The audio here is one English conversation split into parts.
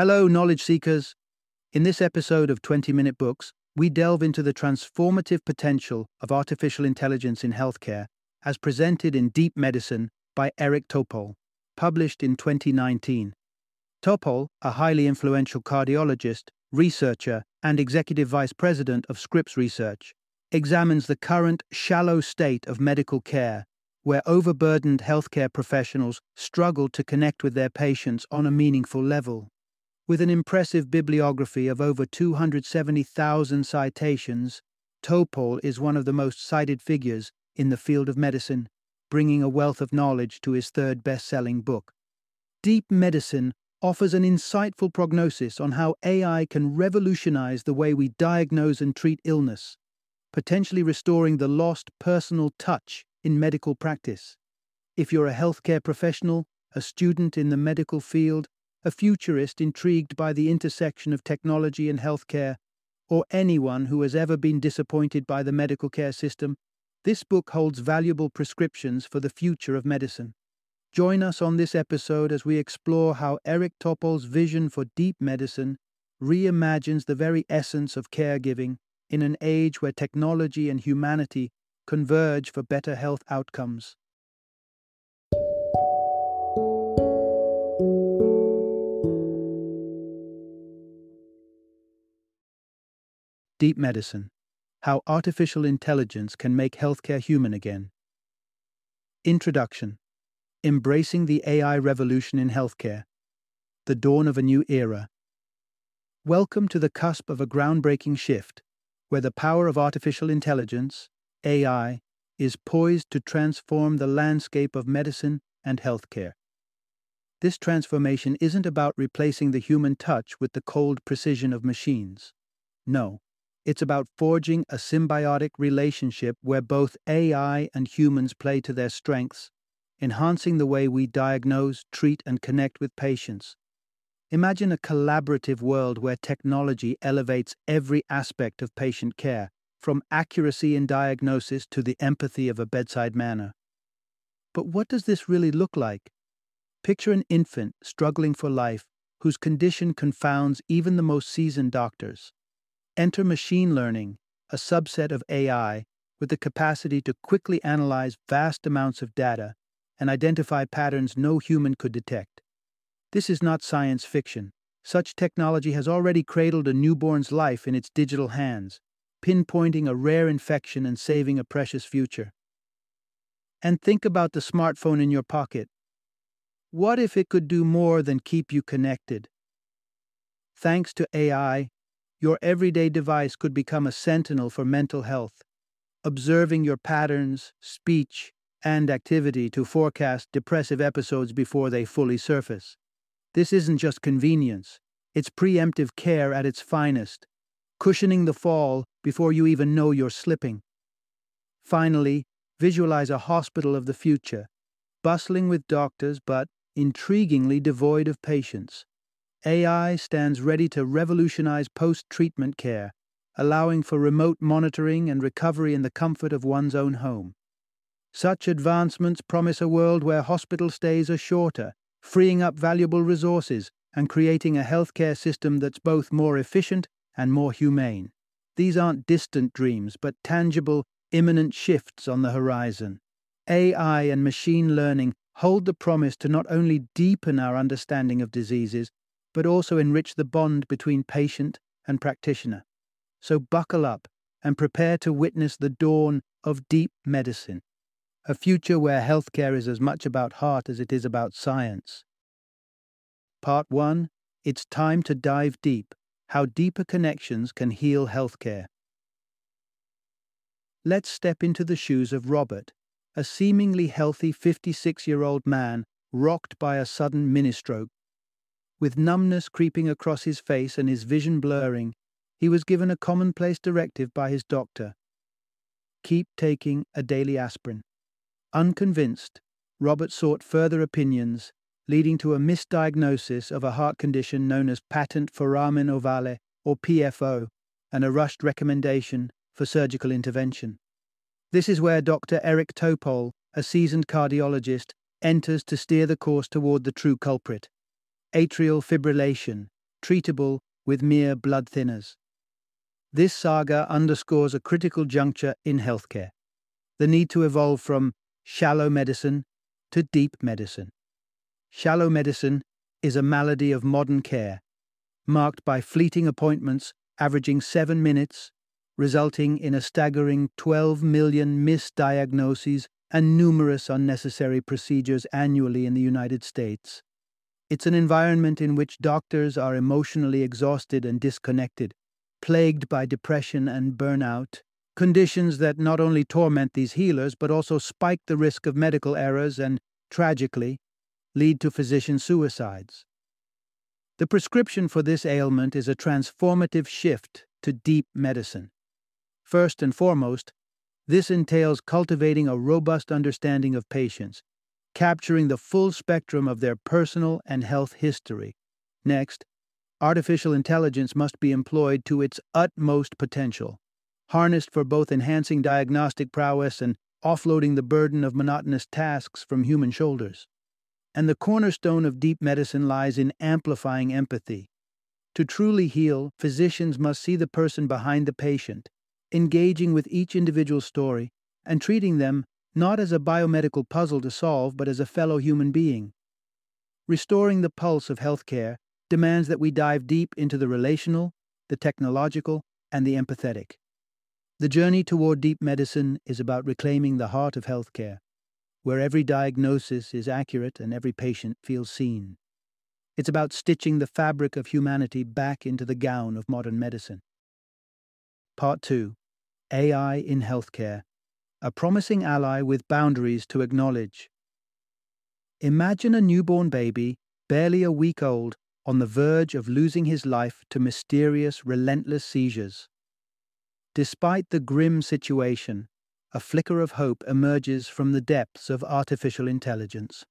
Hello, knowledge seekers. In this episode of 20-Minute Books, we delve into the transformative potential of artificial intelligence in healthcare, as presented in Deep Medicine by Eric Topol, published in 2019. Topol, a highly influential cardiologist, researcher, and executive vice president of Scripps Research, examines the current shallow state of medical care, where overburdened healthcare professionals struggle to connect with their patients on a meaningful level. With an impressive bibliography of over 270,000 citations, Topol is one of the most cited figures in the field of medicine, bringing a wealth of knowledge to his third best-selling book. Deep Medicine offers an insightful prognosis on how AI can revolutionize the way we diagnose and treat illness, potentially restoring the lost personal touch in medical practice. If you're a healthcare professional, a student in the medical field, a futurist intrigued by the intersection of technology and healthcare, or anyone who has ever been disappointed by the medical care system, this book holds valuable prescriptions for the future of medicine. Join us on this episode as we explore how Eric Topol's vision for deep medicine reimagines the very essence of caregiving in an age where technology and humanity converge for better health outcomes. Deep Medicine: How Artificial Intelligence Can Make Healthcare Human Again. Introduction: Embracing the AI Revolution in Healthcare, the Dawn of a New Era. Welcome to the cusp of a groundbreaking shift, where the power of artificial intelligence, AI, is poised to transform the landscape of medicine and healthcare. This transformation isn't about replacing the human touch with the cold precision of machines. No. It's about forging a symbiotic relationship where both AI and humans play to their strengths, enhancing the way we diagnose, treat, and connect with patients. Imagine a collaborative world where technology elevates every aspect of patient care, from accuracy in diagnosis to the empathy of a bedside manner. But what does this really look like? Picture an infant struggling for life, whose condition confounds even the most seasoned doctors. Enter machine learning, a subset of AI, with the capacity to quickly analyze vast amounts of data and identify patterns no human could detect. This is not science fiction. Such technology has already cradled a newborn's life in its digital hands, pinpointing a rare infection and saving a precious future. And think about the smartphone in your pocket. What if it could do more than keep you connected? Thanks to AI, your everyday device could become a sentinel for mental health, observing your patterns, speech, and activity to forecast depressive episodes before they fully surface. This isn't just convenience, it's preemptive care at its finest, cushioning the fall before you even know you're slipping. Finally, visualize a hospital of the future, bustling with doctors but intriguingly devoid of patients. AI stands ready to revolutionize post-treatment care, allowing for remote monitoring and recovery in the comfort of one's own home. Such advancements promise a world where hospital stays are shorter, freeing up valuable resources and creating a healthcare system that's both more efficient and more humane. These aren't distant dreams, but tangible, imminent shifts on the horizon. AI and machine learning hold the promise to not only deepen our understanding of diseases, but also enrich the bond between patient and practitioner. So buckle up and prepare to witness the dawn of deep medicine, a future where healthcare is as much about heart as it is about science. Part 1. It's time to dive deep. How deeper connections can heal healthcare. Let's step into the shoes of Robert, a seemingly healthy 56-year-old man rocked by a sudden mini-stroke. With numbness creeping across his face and his vision blurring, he was given a commonplace directive by his doctor: keep taking a daily aspirin. Unconvinced, Robert sought further opinions, leading to a misdiagnosis of a heart condition known as patent foramen ovale, or PFO, and a rushed recommendation for surgical intervention. This is where Dr. Eric Topol, a seasoned cardiologist, enters to steer the course toward the true culprit: atrial fibrillation, treatable with mere blood thinners. This saga underscores a critical juncture in healthcare, the need to evolve from shallow medicine to deep medicine. Shallow medicine is a malady of modern care, marked by fleeting appointments averaging 7 minutes, resulting in a staggering 12 million misdiagnoses and numerous unnecessary procedures annually in the United States. It's an environment in which doctors are emotionally exhausted and disconnected, plagued by depression and burnout, conditions that not only torment these healers but also spike the risk of medical errors and, tragically, lead to physician suicides. The prescription for this ailment is a transformative shift to deep medicine. First and foremost, this entails cultivating a robust understanding of patients, capturing the full spectrum of their personal and health history. Next, artificial intelligence must be employed to its utmost potential, harnessed for both enhancing diagnostic prowess and offloading the burden of monotonous tasks from human shoulders. And the cornerstone of deep medicine lies in amplifying empathy. To truly heal, physicians must see the person behind the patient, engaging with each individual story and treating them not as a biomedical puzzle to solve but as a fellow human being. Restoring the pulse of healthcare demands that we dive deep into the relational, the technological, and the empathetic. The journey toward deep medicine is about reclaiming the heart of healthcare, where every diagnosis is accurate and every patient feels seen. It's about stitching the fabric of humanity back into the gown of modern medicine. Part 2. AI in Healthcare, a promising ally with boundaries to acknowledge. Imagine a newborn baby, barely a week old, on the verge of losing his life to mysterious, relentless seizures. Despite the grim situation, a flicker of hope emerges from the depths of artificial intelligence.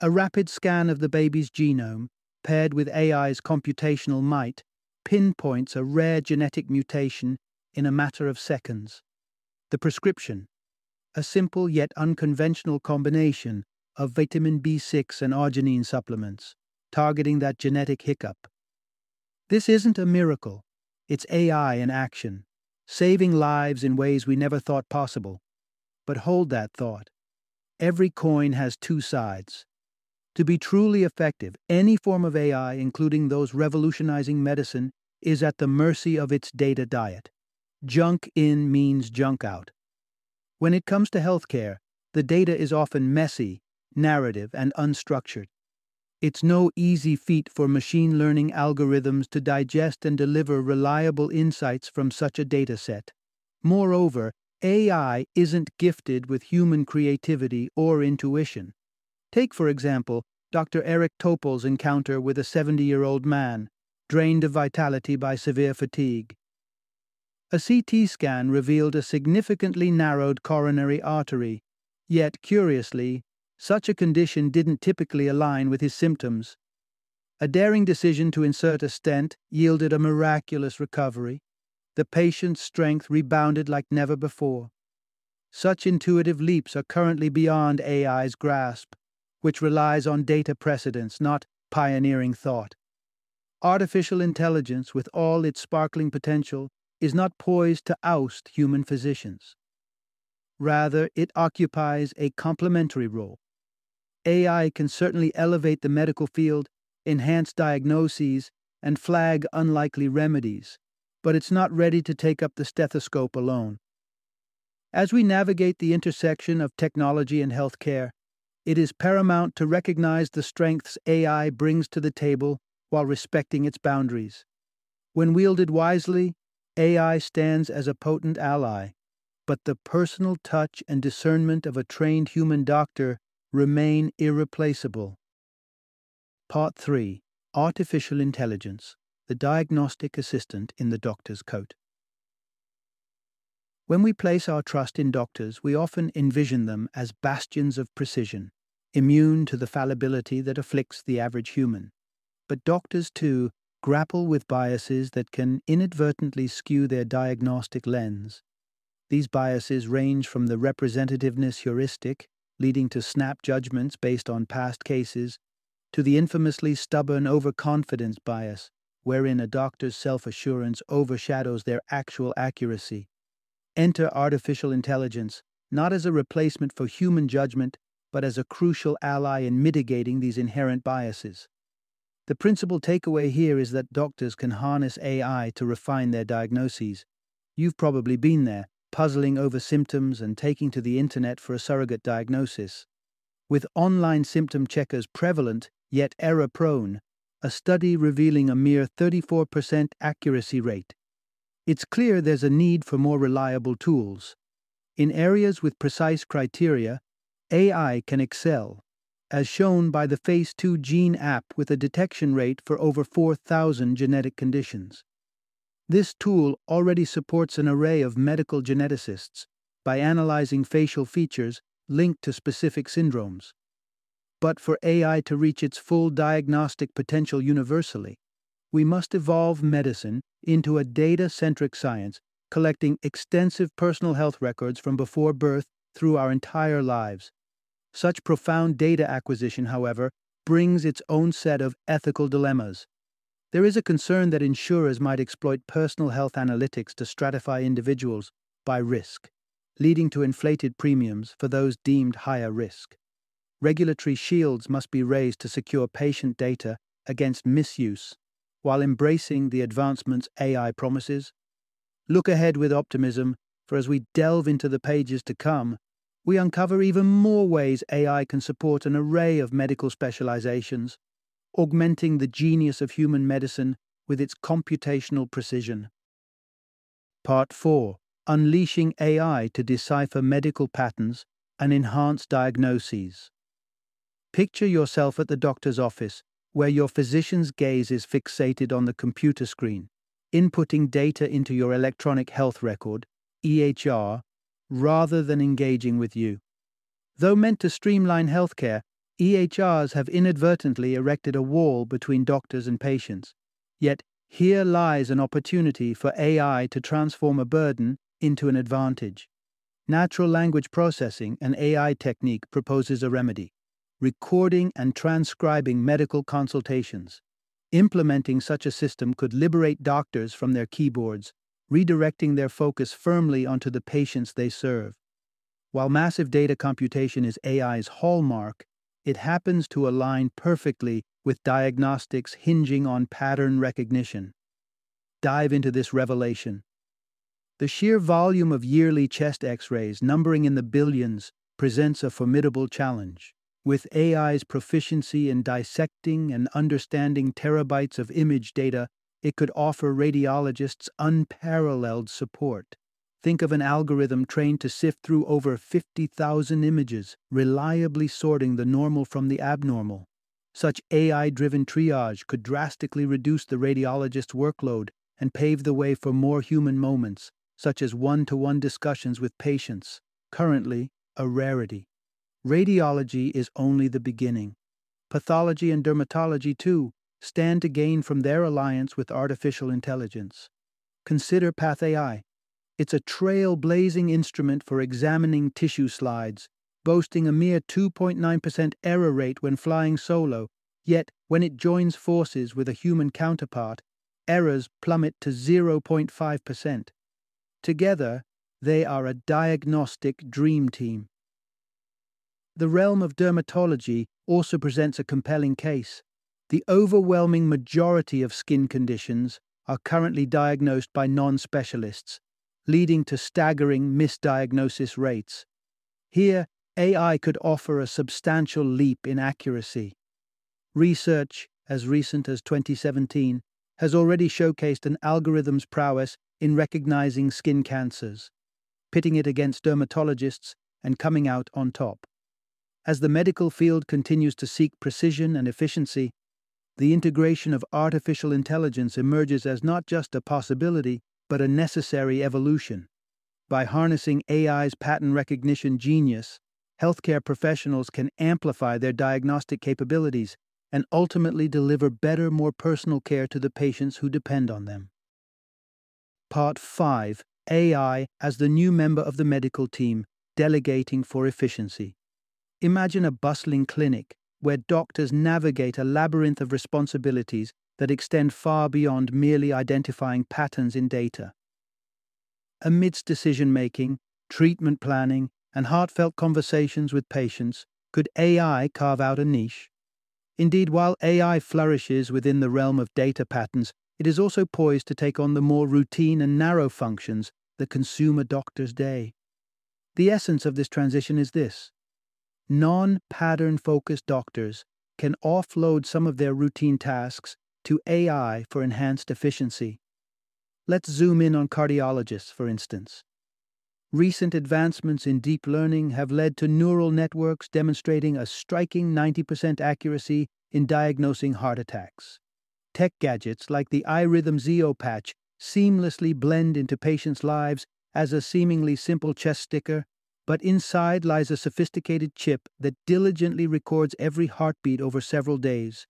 A rapid scan of the baby's genome, paired with AI's computational might, pinpoints a rare genetic mutation in a matter of seconds. The prescription, a simple yet unconventional combination of vitamin B6 and arginine supplements, targeting that genetic hiccup. This isn't a miracle, it's AI in action, saving lives in ways we never thought possible. But hold that thought. Every coin has two sides. To be truly effective, any form of AI, including those revolutionizing medicine, is at the mercy of its data diet. Junk in means junk out. When it comes to healthcare, the data is often messy, narrative, and unstructured. It's no easy feat for machine learning algorithms to digest and deliver reliable insights from such a dataset. Moreover, AI isn't gifted with human creativity or intuition. Take, for example, Dr. Eric Topol's encounter with a 70-year-old man, drained of vitality by severe fatigue. A CT scan revealed a significantly narrowed coronary artery, yet, curiously, such a condition didn't typically align with his symptoms. A daring decision to insert a stent yielded a miraculous recovery. The patient's strength rebounded like never before. Such intuitive leaps are currently beyond AI's grasp, which relies on data precedence, not pioneering thought. Artificial intelligence, with all its sparkling potential, is not poised to oust human physicians. Rather, it occupies a complementary role. AI can certainly elevate the medical field, enhance diagnoses, and flag unlikely remedies, but it's not ready to take up the stethoscope alone. As we navigate the intersection of technology and healthcare, it is paramount to recognize the strengths AI brings to the table while respecting its boundaries. When wielded wisely, AI stands as a potent ally, but the personal touch and discernment of a trained human doctor remain irreplaceable. Part 3. Artificial Intelligence, the diagnostic assistant in the doctor's coat. When we place our trust in doctors, we often envision them as bastions of precision, immune to the fallibility that afflicts the average human. But doctors, too, grapple with biases that can inadvertently skew their diagnostic lens. These biases range from the representativeness heuristic, leading to snap judgments based on past cases, to the infamously stubborn overconfidence bias, wherein a doctor's self-assurance overshadows their actual accuracy. Enter artificial intelligence, not as a replacement for human judgment, but as a crucial ally in mitigating these inherent biases. The principal takeaway here is that doctors can harness AI to refine their diagnoses. You've probably been there, puzzling over symptoms and taking to the internet for a surrogate diagnosis. With online symptom checkers prevalent, yet error-prone, a study revealing a mere 34% accuracy rate. It's clear there's a need for more reliable tools. In areas with precise criteria, AI can excel, as shown by the Phase II gene app with a detection rate for over 4,000 genetic conditions. This tool already supports an array of medical geneticists by analyzing facial features linked to specific syndromes. But for AI to reach its full diagnostic potential universally, we must evolve medicine into a data-centric science, collecting extensive personal health records from before birth through our entire lives. Such profound data acquisition, however, brings its own set of ethical dilemmas. There is a concern that insurers might exploit personal health analytics to stratify individuals by risk, leading to inflated premiums for those deemed higher risk. Regulatory shields must be raised to secure patient data against misuse, while embracing the advancements AI promises. Look ahead with optimism, for as we delve into the pages to come, we uncover even more ways AI can support an array of medical specializations, augmenting the genius of human medicine with its computational precision. Part 4. Unleashing AI to decipher medical patterns and enhance diagnoses. Picture yourself at the doctor's office, where your physician's gaze is fixated on the computer screen, inputting data into your electronic health record, EHR, rather than engaging with you. Though meant to streamline healthcare, EHRs have inadvertently erected a wall between doctors and patients. Yet, here lies an opportunity for AI to transform a burden into an advantage. Natural language processing, an AI technique, proposes a remedy: recording and transcribing medical consultations. Implementing such a system could liberate doctors from their keyboards, redirecting their focus firmly onto the patients they serve. While massive data computation is AI's hallmark, it happens to align perfectly with diagnostics hinging on pattern recognition. Dive into this revelation. The sheer volume of yearly chest X-rays, numbering in the billions, presents a formidable challenge. With AI's proficiency in dissecting and understanding terabytes of image data, it could offer radiologists unparalleled support. Think of an algorithm trained to sift through over 50,000 images, reliably sorting the normal from the abnormal. Such AI-driven triage could drastically reduce the radiologist's workload and pave the way for more human moments, such as one-to-one discussions with patients, currently a rarity. Radiology is only the beginning. Pathology and dermatology, too, stand to gain from their alliance with artificial intelligence. Consider Path AI. It's a trailblazing instrument for examining tissue slides, boasting a mere 2.9% error rate when flying solo, yet when it joins forces with a human counterpart, errors plummet to 0.5%. Together, they are a diagnostic dream team. The realm of dermatology also presents a compelling case. The overwhelming majority of skin conditions are currently diagnosed by non-specialists, leading to staggering misdiagnosis rates. Here, AI could offer a substantial leap in accuracy. Research, as recent as 2017, has already showcased an algorithm's prowess in recognizing skin cancers, pitting it against dermatologists and coming out on top. As the medical field continues to seek precision and efficiency, the integration of artificial intelligence emerges as not just a possibility, but a necessary evolution. By harnessing AI's pattern recognition genius, healthcare professionals can amplify their diagnostic capabilities and ultimately deliver better, more personal care to the patients who depend on them. Part 5. AI as the new member of the medical team, delegating for efficiency. Imagine a bustling clinic where doctors navigate a labyrinth of responsibilities that extend far beyond merely identifying patterns in data. Amidst decision-making, treatment planning, and heartfelt conversations with patients, could AI carve out a niche? Indeed, while AI flourishes within the realm of data patterns, it is also poised to take on the more routine and narrow functions that consume a doctor's day. The essence of this transition is this: non-pattern-focused doctors can offload some of their routine tasks to AI for enhanced efficiency. Let's zoom in on cardiologists, for instance. Recent advancements in deep learning have led to neural networks demonstrating a striking 90% accuracy in diagnosing heart attacks. Tech gadgets like the iRhythm Zio patch seamlessly blend into patients' lives as a seemingly simple chest sticker, but inside lies a sophisticated chip that diligently records every heartbeat over several days,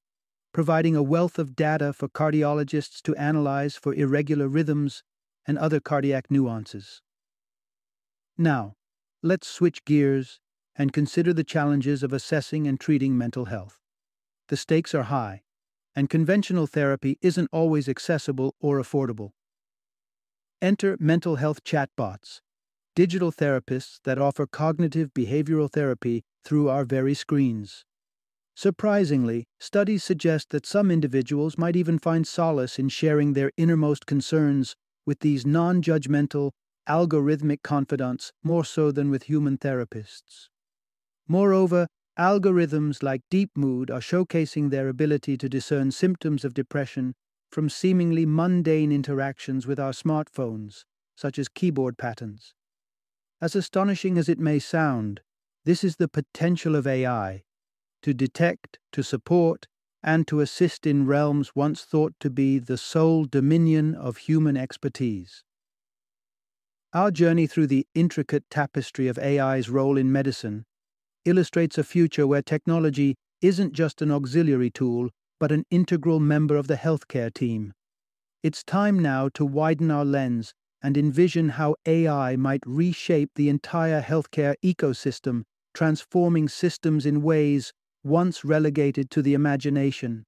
providing a wealth of data for cardiologists to analyze for irregular rhythms and other cardiac nuances. Now, let's switch gears and consider the challenges of assessing and treating mental health. The stakes are high, and conventional therapy isn't always accessible or affordable. Enter mental health chatbots, digital therapists that offer cognitive behavioral therapy through our very screens. Surprisingly, studies suggest that some individuals might even find solace in sharing their innermost concerns with these non-judgmental, algorithmic confidants more so than with human therapists. Moreover, algorithms like Deep Mood are showcasing their ability to discern symptoms of depression from seemingly mundane interactions with our smartphones, such as keyboard patterns. As astonishing as it may sound, this is the potential of AI to detect, to support, and to assist in realms once thought to be the sole dominion of human expertise. Our journey through the intricate tapestry of AI's role in medicine illustrates a future where technology isn't just an auxiliary tool, but an integral member of the healthcare team. It's time now to widen our lens and envision how AI might reshape the entire healthcare ecosystem, transforming systems in ways once relegated to the imagination.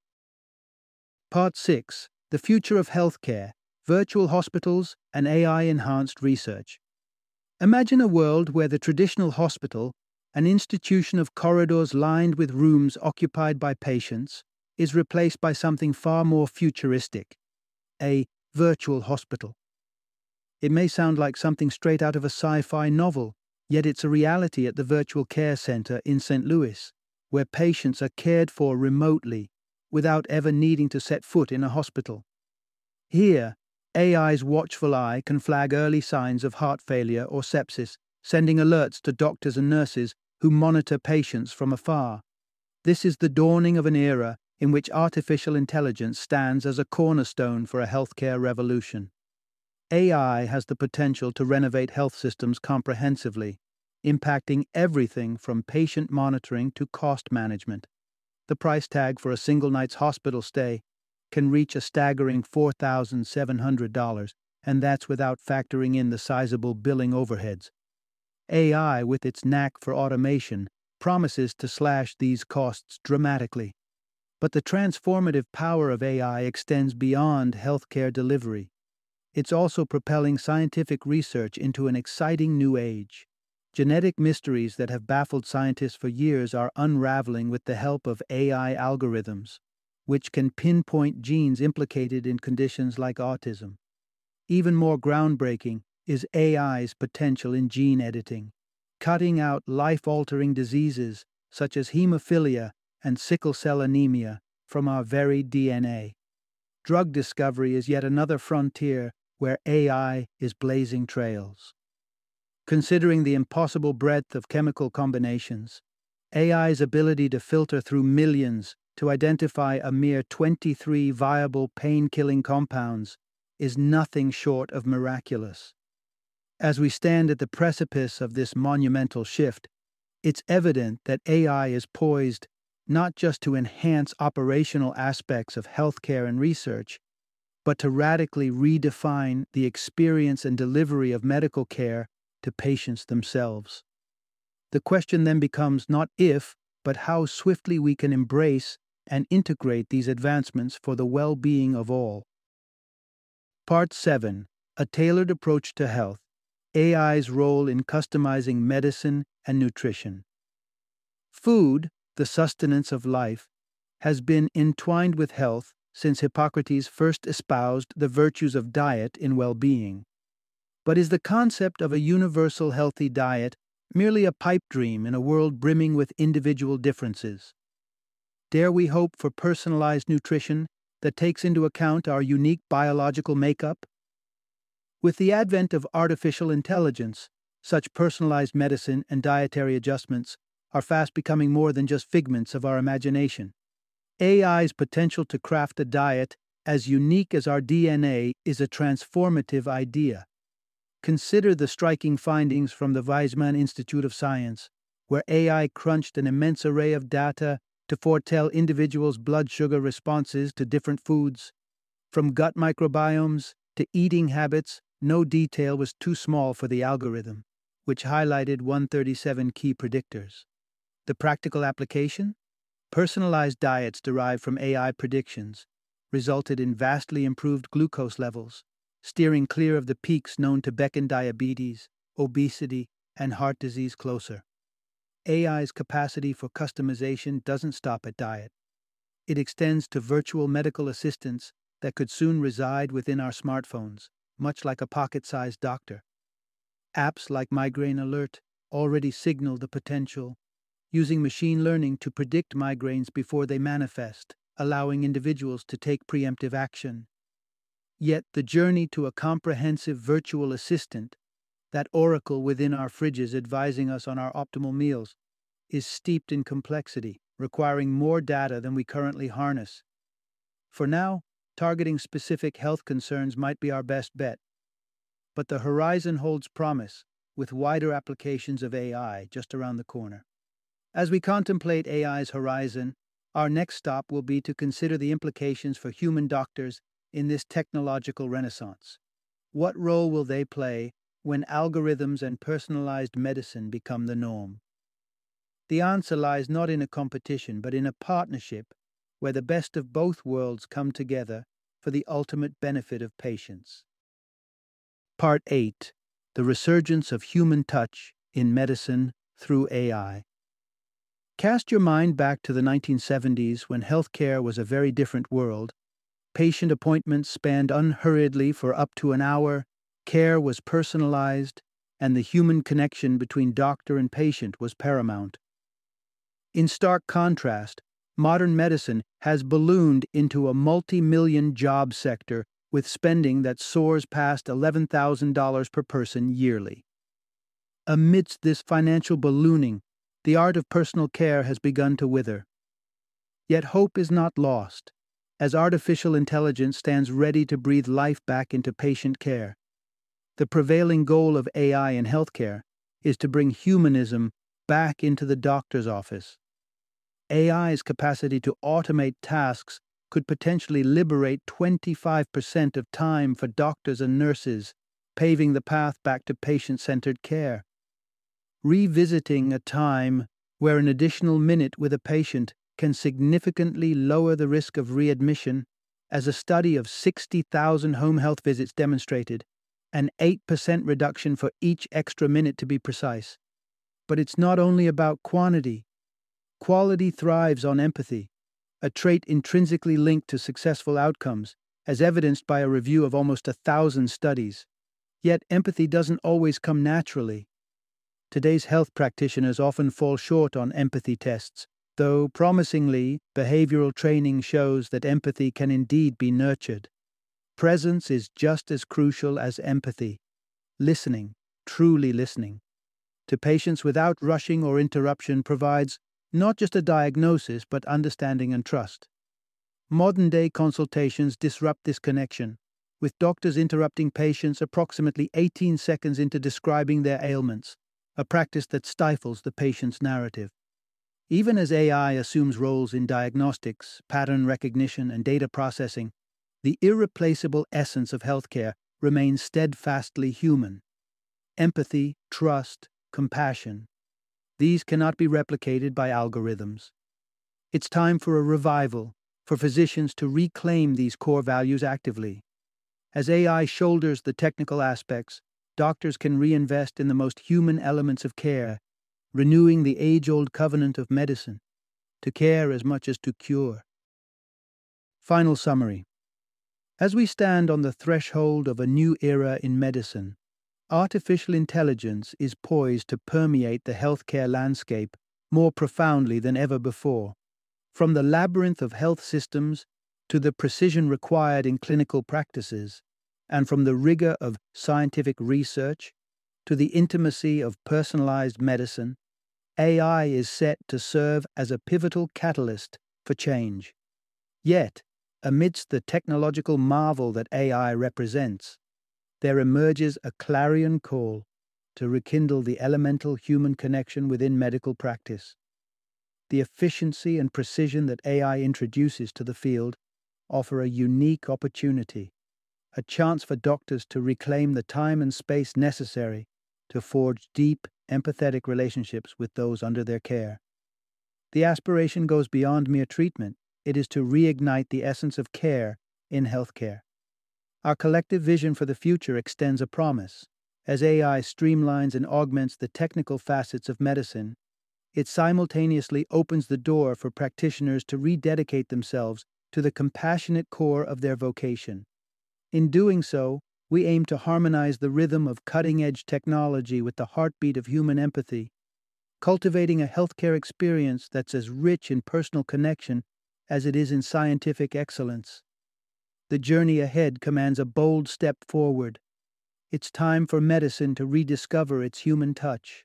Part 6: The Future of Healthcare, Virtual Hospitals, and AI-Enhanced Research. Imagine a world where the traditional hospital, an institution of corridors lined with rooms occupied by patients, is replaced by something far more futuristic: a virtual hospital. It may sound like something straight out of a sci-fi novel, yet it's a reality at the Virtual Care Center in St. Louis, where patients are cared for remotely, without ever needing to set foot in a hospital. Here, AI's watchful eye can flag early signs of heart failure or sepsis, sending alerts to doctors and nurses who monitor patients from afar. This is the dawning of an era in which artificial intelligence stands as a cornerstone for a healthcare revolution. AI has the potential to renovate health systems comprehensively, impacting everything from patient monitoring to cost management. The price tag for a single night's hospital stay can reach a staggering $4,700, and that's without factoring in the sizable billing overheads. AI, with its knack for automation, promises to slash these costs dramatically. But the transformative power of AI extends beyond healthcare delivery. It's also propelling scientific research into an exciting new age. Genetic mysteries that have baffled scientists for years are unraveling with the help of AI algorithms, which can pinpoint genes implicated in conditions like autism. Even more groundbreaking is AI's potential in gene editing, cutting out life-altering diseases such as hemophilia and sickle cell anemia from our very DNA. Drug discovery is yet another frontier where AI is blazing trails. Considering the impossible breadth of chemical combinations, AI's ability to filter through millions to identify a mere 23 viable pain-killing compounds is nothing short of miraculous. As we stand at the precipice of this monumental shift, it's evident that AI is poised not just to enhance operational aspects of healthcare and research, but to radically redefine the experience and delivery of medical care to patients themselves. The question then becomes not if, but how swiftly we can embrace and integrate these advancements for the well-being of all. Part 7. A Tailored Approach to Health: AI's Role in Customizing Medicine and Nutrition. Food, the sustenance of life, has been entwined with health since Hippocrates first espoused the virtues of diet in well-being. But is the concept of a universal healthy diet merely a pipe dream in a world brimming with individual differences? Dare we hope for personalized nutrition that takes into account our unique biological makeup? With the advent of artificial intelligence, such personalized medicine and dietary adjustments are fast becoming more than just figments of our imagination. AI's potential to craft a diet as unique as our DNA is a transformative idea. Consider the striking findings from the Weizmann Institute of Science, where AI crunched an immense array of data to foretell individuals' blood sugar responses to different foods. From gut microbiomes to eating habits, no detail was too small for the algorithm, which highlighted 137 key predictors. The practical application? Personalized diets derived from AI predictions resulted in vastly improved glucose levels, steering clear of the peaks known to beckon diabetes, obesity, and heart disease closer. AI's capacity for customization doesn't stop at diet. It extends to virtual medical assistants that could soon reside within our smartphones, much like a pocket-sized doctor. Apps like Migraine Alert already signal the potential, using machine learning to predict migraines before they manifest, allowing individuals to take preemptive action. Yet the journey to a comprehensive virtual assistant, that oracle within our fridges advising us on our optimal meals, is steeped in complexity, requiring more data than we currently harness. For now, targeting specific health concerns might be our best bet. But the horizon holds promise, with wider applications of AI just around the corner. As we contemplate AI's horizon, our next stop will be to consider the implications for human doctors in this technological renaissance. What role will they play when algorithms and personalized medicine become the norm? The answer lies not in a competition, but in a partnership where the best of both worlds come together for the ultimate benefit of patients. Part 8. The Resurgence of Human Touch in Medicine Through AI. Cast your mind back to the 1970s, when healthcare was a very different world. Patient appointments spanned unhurriedly for up to an hour, care was personalized, and the human connection between doctor and patient was paramount. In stark contrast, modern medicine has ballooned into a multi-million job sector with spending that soars past $11,000 per person yearly. Amidst this financial ballooning, the art of personal care has begun to wither. Yet hope is not lost, as artificial intelligence stands ready to breathe life back into patient care. The prevailing goal of AI in healthcare is to bring humanism back into the doctor's office. AI's capacity to automate tasks could potentially liberate 25% of time for doctors and nurses, paving the path back to patient-centered care. Revisiting a time where an additional minute with a patient can significantly lower the risk of readmission, as a study of 60,000 home health visits demonstrated, an 8% reduction for each extra minute to be precise. But it's not only about quantity. Quality thrives on empathy, a trait intrinsically linked to successful outcomes, as evidenced by a review of almost 1,000 studies. Yet empathy doesn't always come naturally. Today's health practitioners often fall short on empathy tests, though promisingly, behavioral training shows that empathy can indeed be nurtured. Presence is just as crucial as empathy. Listening, truly listening, to patients without rushing or interruption provides not just a diagnosis, but understanding and trust. Modern-day consultations disrupt this connection, with doctors interrupting patients approximately 18 seconds into describing their ailments, a practice that stifles the patient's narrative. Even as AI assumes roles in diagnostics, pattern recognition, and data processing, the irreplaceable essence of healthcare remains steadfastly human. Empathy, trust, compassion — these cannot be replicated by algorithms. It's time for a revival, for physicians to reclaim these core values actively. As AI shoulders the technical aspects, doctors can reinvest in the most human elements of care, renewing the age-old covenant of medicine, to care as much as to cure. Final summary. As we stand on the threshold of a new era in medicine, artificial intelligence is poised to permeate the healthcare landscape more profoundly than ever before. From the labyrinth of health systems to the precision required in clinical practices, and from the rigor of scientific research to the intimacy of personalized medicine, AI is set to serve as a pivotal catalyst for change. Yet, amidst the technological marvel that AI represents, there emerges a clarion call to rekindle the elemental human connection within medical practice. The efficiency and precision that AI introduces to the field offer a unique opportunity, a chance for doctors to reclaim the time and space necessary to forge deep, empathetic relationships with those under their care. The aspiration goes beyond mere treatment. It is to reignite the essence of care in healthcare. Our collective vision for the future extends a promise. As AI streamlines and augments the technical facets of medicine, it simultaneously opens the door for practitioners to rededicate themselves to the compassionate core of their vocation. In doing so, we aim to harmonize the rhythm of cutting-edge technology with the heartbeat of human empathy, cultivating a healthcare experience that's as rich in personal connection as it is in scientific excellence. The journey ahead commands a bold step forward. It's time for medicine to rediscover its human touch.